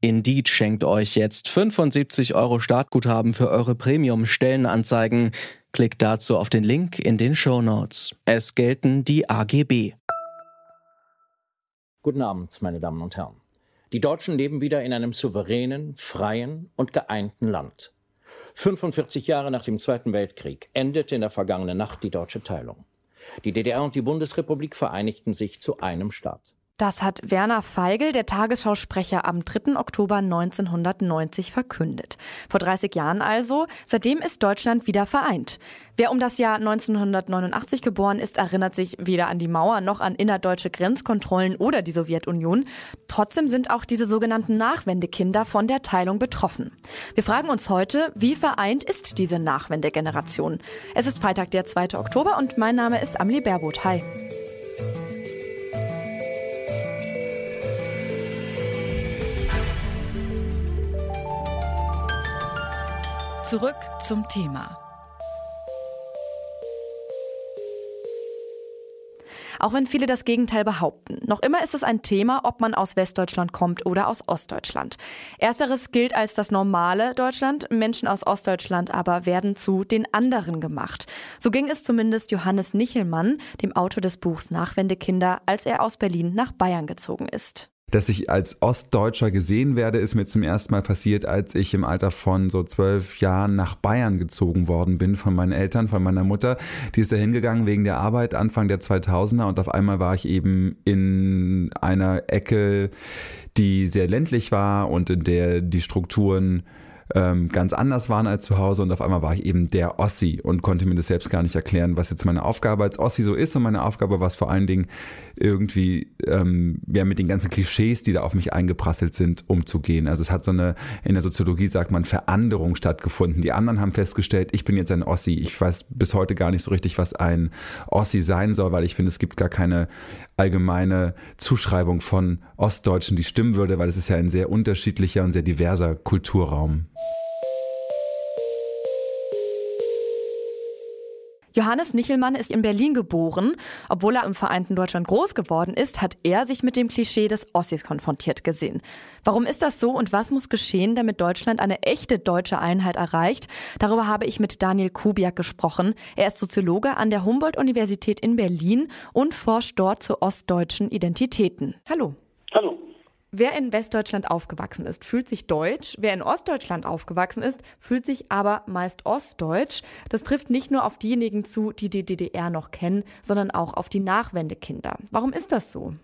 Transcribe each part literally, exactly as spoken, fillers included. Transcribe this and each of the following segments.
Indeed schenkt euch jetzt fünfundsiebzig Euro Startguthaben für eure Premium-Stellenanzeigen. Klickt dazu auf den Link in den Shownotes. Es gelten die A G B. Guten Abend, meine Damen und Herren. Die Deutschen leben wieder in einem souveränen, freien und geeinten Land. fünfundvierzig Jahre nach dem Zweiten Weltkrieg endete in der vergangenen Nacht die deutsche Teilung. Die D D R und die Bundesrepublik vereinigten sich zu einem Staat. Das hat Werner Feigl, der Tagesschausprecher, am dritten Oktober neunzehnhundertneunzig verkündet. Vor dreißig Jahren also. Seitdem ist Deutschland wieder vereint. Wer um das Jahr neunzehnhundertneunundachtzig geboren ist, erinnert sich weder an die Mauer noch an innerdeutsche Grenzkontrollen oder die Sowjetunion. Trotzdem sind auch diese sogenannten Nachwendekinder von der Teilung betroffen. Wir fragen uns heute, wie vereint ist diese Nachwendegeneration? Es ist Freitag, der zweite Oktober, und mein Name ist Amelie Bärbut. Hi. Zurück zum Thema. Auch wenn viele das Gegenteil behaupten, noch immer ist es ein Thema, ob man aus Westdeutschland kommt oder aus Ostdeutschland. Ersteres gilt als das normale Deutschland, Menschen aus Ostdeutschland aber werden zu den anderen gemacht. So ging es zumindest Johannes Nichelmann, dem Autor des Buchs Nachwendekinder, als er aus Berlin nach Bayern gezogen ist. Dass ich als Ostdeutscher gesehen werde, ist mir zum ersten Mal passiert, als ich im Alter von so zwölf Jahren nach Bayern gezogen worden bin von meinen Eltern, von meiner Mutter. Die ist da hingegangen wegen der Arbeit Anfang der zweitausender und auf einmal war ich eben in einer Ecke, die sehr ländlich war und in der die Strukturen ähm, ganz anders waren als zu Hause, und auf einmal war ich eben der Ossi und konnte mir das selbst gar nicht erklären, was jetzt meine Aufgabe als Ossi so ist, und meine Aufgabe war es vor allen Dingen irgendwie ähm, ja, mit den ganzen Klischees, die da auf mich eingeprasselt sind, umzugehen. Also es hat so eine, in der Soziologie sagt man, Veranderung stattgefunden. Die anderen haben festgestellt, ich bin jetzt ein Ossi. Ich weiß bis heute gar nicht so richtig, was ein Ossi sein soll, weil ich finde, es gibt gar keine allgemeine Zuschreibung von Ostdeutschen, die stimmen würde, weil es ist ja ein sehr unterschiedlicher und sehr diverser Kulturraum. Johannes Nichelmann ist in Berlin geboren. Obwohl er im vereinten Deutschland groß geworden ist, hat er sich mit dem Klischee des Ossis konfrontiert gesehen. Warum ist das so und was muss geschehen, damit Deutschland eine echte deutsche Einheit erreicht? Darüber habe ich mit Daniel Kubiak gesprochen. Er ist Soziologe an der Humboldt-Universität in Berlin und forscht dort zu ostdeutschen Identitäten. Hallo. Hallo. Wer in Westdeutschland aufgewachsen ist, fühlt sich deutsch. Wer in Ostdeutschland aufgewachsen ist, fühlt sich aber meist ostdeutsch. Das trifft nicht nur auf diejenigen zu, die die D D R noch kennen, sondern auch auf die Nachwendekinder. Warum ist das so?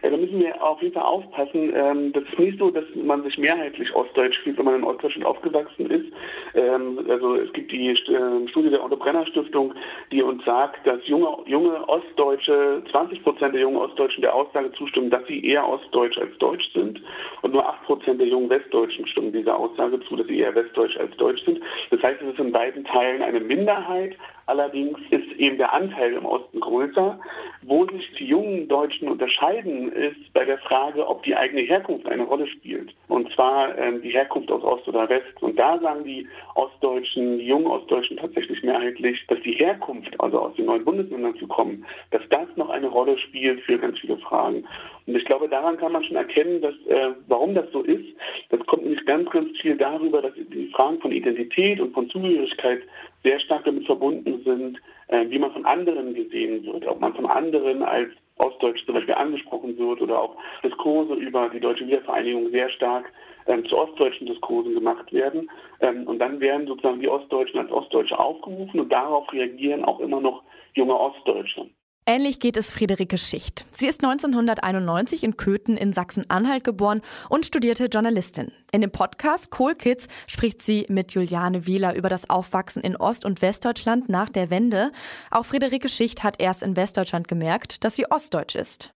Ja, da müssen wir auf jeden Fall aufpassen. Ähm, das ist nicht so, dass man sich mehrheitlich ostdeutsch fühlt, wenn man in Ostdeutschland aufgewachsen ist. Ähm, also es gibt die äh, Studie der Otto-Brenner-Stiftung, die uns sagt, dass junge, junge Ostdeutsche, zwanzig Prozent der jungen Ostdeutschen der Aussage zustimmen, dass sie eher ostdeutsch als deutsch sind. Und nur acht Prozent der jungen Westdeutschen stimmen dieser Aussage zu, dass sie eher westdeutsch als deutsch sind. Das heißt, es ist in beiden Teilen eine Minderheit. Allerdings ist eben der Anteil im Osten größer. Wo sich die jungen Deutschen unterscheiden, ist bei der Frage, ob die eigene Herkunft eine Rolle spielt. Und zwar äh, die Herkunft aus Ost oder West. Und da sagen die Ostdeutschen, die jungen Ostdeutschen tatsächlich mehrheitlich, dass die Herkunft, also aus den neuen Bundesländern zu kommen, dass das noch eine Rolle spielt für ganz viele Fragen. Und ich glaube, daran kann man schon erkennen, dass äh, warum das so ist. Das kommt nämlich ganz, ganz viel darüber, dass die Fragen von Identität und von Zugehörigkeit sehr stark damit verbunden sind, äh, wie man von anderen gesehen wird, ob man von anderen als Ostdeutsch zum Beispiel angesprochen wird oder auch Diskurse über die deutsche Wiedervereinigung sehr stark ähm, zu ostdeutschen Diskursen gemacht werden. Ähm, und dann werden sozusagen die Ostdeutschen als Ostdeutsche aufgerufen und darauf reagieren auch immer noch junge Ostdeutsche. Ähnlich geht es Friederike Schicht. Sie ist neunzehnhunderteinundneunzig in Köthen in Sachsen-Anhalt geboren und studierte Journalistin. In dem Podcast Cool Kids spricht sie mit Juliane Wieler über das Aufwachsen in Ost- und Westdeutschland nach der Wende. Auch Friederike Schicht hat erst in Westdeutschland gemerkt, dass sie ostdeutsch ist.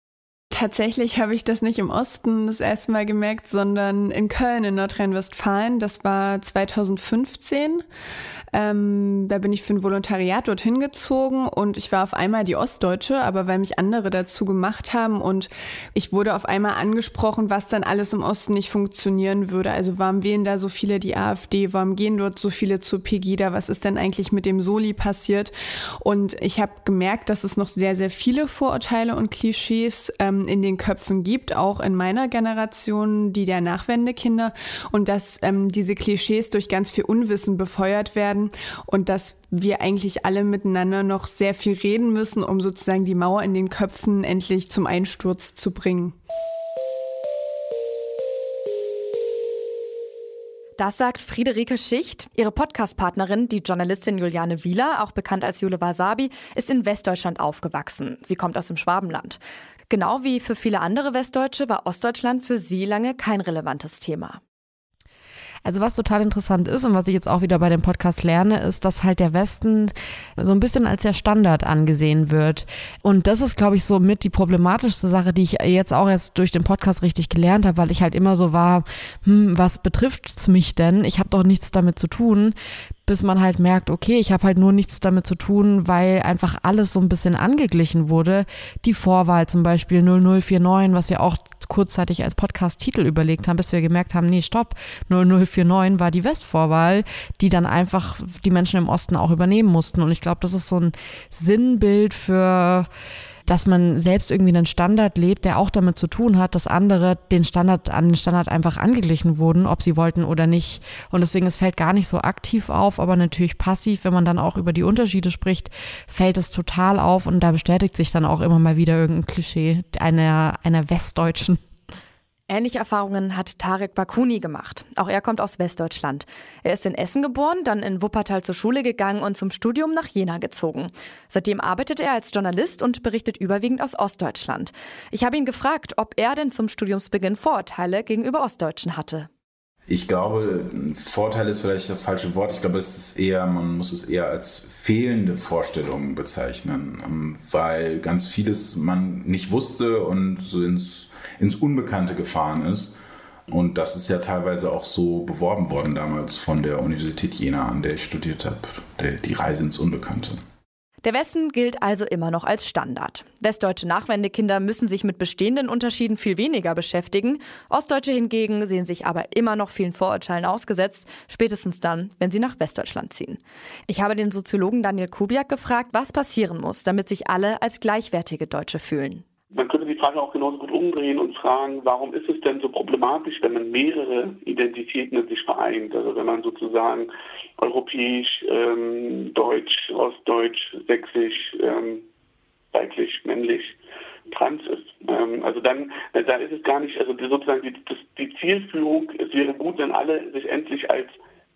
Tatsächlich habe ich das nicht im Osten das erste Mal gemerkt, sondern in Köln in Nordrhein-Westfalen. Das war zweitausendfünfzehn. Ähm, da bin ich für ein Volontariat dorthin gezogen und ich war auf einmal die Ostdeutsche, aber weil mich andere dazu gemacht haben und ich wurde auf einmal angesprochen, was dann alles im Osten nicht funktionieren würde. Also warum wählen da so viele die AfD, warum gehen dort so viele zu Pegida, was ist denn eigentlich mit dem Soli passiert? Und ich habe gemerkt, dass es noch sehr, sehr viele Vorurteile und Klischees ähm, in den Köpfen gibt, auch in meiner Generation, die der Nachwendekinder, und dass ähm, diese Klischees durch ganz viel Unwissen befeuert werden und dass wir eigentlich alle miteinander noch sehr viel reden müssen, um sozusagen die Mauer in den Köpfen endlich zum Einsturz zu bringen. Das sagt Friederike Schicht. Ihre Podcast-Partnerin, die Journalistin Juliane Wieler, auch bekannt als Jule Wasabi, ist in Westdeutschland aufgewachsen. Sie kommt aus dem Schwabenland. Genau wie für viele andere Westdeutsche war Ostdeutschland für sie lange kein relevantes Thema. Also was total interessant ist und was ich jetzt auch wieder bei dem Podcast lerne, ist, dass halt der Westen so ein bisschen als der Standard angesehen wird. Und das ist, glaube ich, so mit die problematischste Sache, die ich jetzt auch erst durch den Podcast richtig gelernt habe, weil ich halt immer so war, hm, was betrifft's mich denn? Ich habe doch nichts damit zu tun. Bis man halt merkt, okay, ich habe halt nur nichts damit zu tun, weil einfach alles so ein bisschen angeglichen wurde. Die Vorwahl zum Beispiel null null vier neun, was wir auch kurzzeitig als Podcast-Titel überlegt haben, bis wir gemerkt haben, nee, stopp, null null vier neun war die Westvorwahl, die dann einfach die Menschen im Osten auch übernehmen mussten. Und ich glaube, das ist so ein Sinnbild für, dass man selbst irgendwie einen Standard lebt, der auch damit zu tun hat, dass andere den Standard an den Standard einfach angeglichen wurden, ob sie wollten oder nicht. Und deswegen, es fällt gar nicht so aktiv auf, aber natürlich passiv, wenn man dann auch über die Unterschiede spricht, fällt es total auf und da bestätigt sich dann auch immer mal wieder irgendein Klischee einer, einer Westdeutschen. Ähnliche Erfahrungen hat Tarek Bakuni gemacht. Auch er kommt aus Westdeutschland. Er ist in Essen geboren, dann in Wuppertal zur Schule gegangen und zum Studium nach Jena gezogen. Seitdem arbeitet er als Journalist und berichtet überwiegend aus Ostdeutschland. Ich habe ihn gefragt, ob er denn zum Studiumsbeginn Vorurteile gegenüber Ostdeutschen hatte. Ich glaube, Vorteil ist vielleicht das falsche Wort. Ich glaube, es ist eher, man muss es eher als fehlende Vorstellungen bezeichnen, weil ganz vieles man nicht wusste und so ins ins Unbekannte gefahren ist. Und das ist ja teilweise auch so beworben worden damals von der Universität Jena, an der ich studiert habe, die Reise ins Unbekannte. Der Westen gilt also immer noch als Standard. Westdeutsche Nachwendekinder müssen sich mit bestehenden Unterschieden viel weniger beschäftigen. Ostdeutsche hingegen sehen sich aber immer noch vielen Vorurteilen ausgesetzt, spätestens dann, wenn sie nach Westdeutschland ziehen. Ich habe den Soziologen Daniel Kubiak gefragt, was passieren muss, damit sich alle als gleichwertige Deutsche fühlen. Man könnte die Frage auch genauso gut umdrehen und fragen, warum ist es denn so problematisch, wenn man mehrere Identitäten in sich vereint? Also wenn man sozusagen europäisch, ähm, deutsch, ostdeutsch, sächsisch, ähm, weiblich, männlich, trans ist. Ähm, also dann, äh, dann ist es gar nicht, also sozusagen die, das, die Zielführung, es wäre gut, wenn alle sich endlich als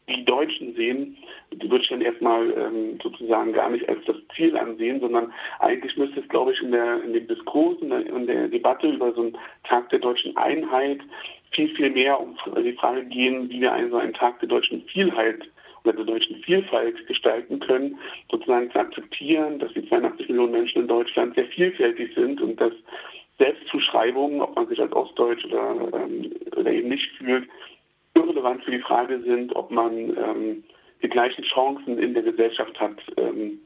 die Deutschen sehen, die würde ich dann erstmal ähm, sozusagen gar nicht als das Ziel ansehen, sondern eigentlich müsste es, glaube ich, in, der, in dem Diskurs, in der, in der Debatte über so einen Tag der deutschen Einheit viel, viel mehr um die Frage gehen, wie wir einen, so einen Tag der deutschen Vielheit oder der deutschen Vielfalt gestalten können, sozusagen zu akzeptieren, dass die zweiundachtzig Millionen Menschen in Deutschland sehr vielfältig sind und dass Selbstzuschreibungen, ob man sich als Ostdeutsch oder, ähm, oder eben nicht fühlt, irrelevant für die Frage sind, ob man ähm, die gleichen Chancen in der Gesellschaft hat, ähm,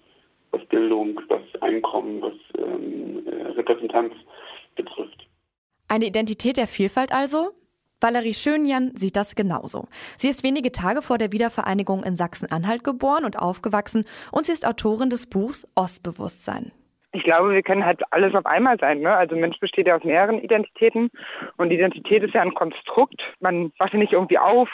was Bildung, was Einkommen, was ähm, Repräsentanz betrifft. Eine Identität der Vielfalt also? Valerie Schönian sieht das genauso. Sie ist wenige Tage vor der Wiedervereinigung in Sachsen-Anhalt geboren und aufgewachsen und sie ist Autorin des Buchs Ostbewusstsein. Ich glaube, wir können halt alles auf einmal sein, ne? Also Mensch besteht ja aus mehreren Identitäten und Identität ist ja ein Konstrukt. Man wacht ja nicht irgendwie auf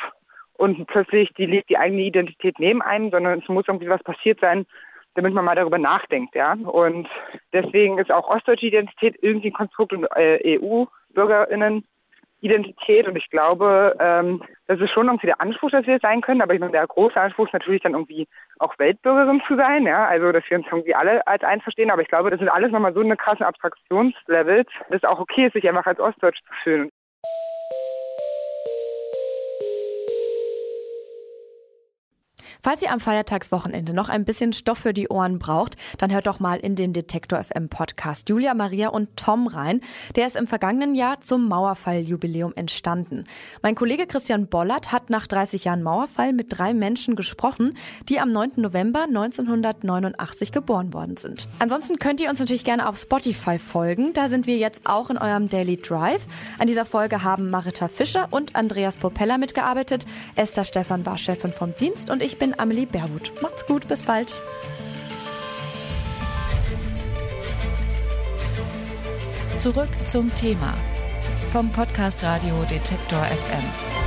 und plötzlich die legt die eigene Identität neben einem, sondern es muss irgendwie was passiert sein, damit man mal darüber nachdenkt, ja. Und deswegen ist auch ostdeutsche Identität irgendwie ein Konstrukt und äh, E U-BürgerInnen Identität und ich glaube, ähm, das ist schon irgendwie der Anspruch, dass wir es sein können, aber ich meine, der große Anspruch ist natürlich dann irgendwie auch Weltbürgerin zu sein, ja, also dass wir uns irgendwie alle als eins verstehen, aber ich glaube, das sind alles nochmal so eine krasse Abstraktionslevel, dass es auch okay ist, sich einfach als Ostdeutsch zu fühlen. Falls ihr am Feiertagswochenende noch ein bisschen Stoff für die Ohren braucht, dann hört doch mal in den Detektor F M Podcast Julia, Maria und Tom rein. Der ist im vergangenen Jahr zum Mauerfalljubiläum entstanden. Mein Kollege Christian Bollert hat nach dreißig Jahren Mauerfall mit drei Menschen gesprochen, die am neunten November neunzehnhundertneunundachtzig geboren worden sind. Ansonsten könnt ihr uns natürlich gerne auf Spotify folgen. Da sind wir jetzt auch in eurem Daily Drive. An dieser Folge haben Marita Fischer und Andreas Popella mitgearbeitet. Esther Stefan war Chefin vom Dienst und ich bin Amelie Bärbut. Macht's gut, bis bald. Zurück zum Thema vom Podcast Radio Detektor F M.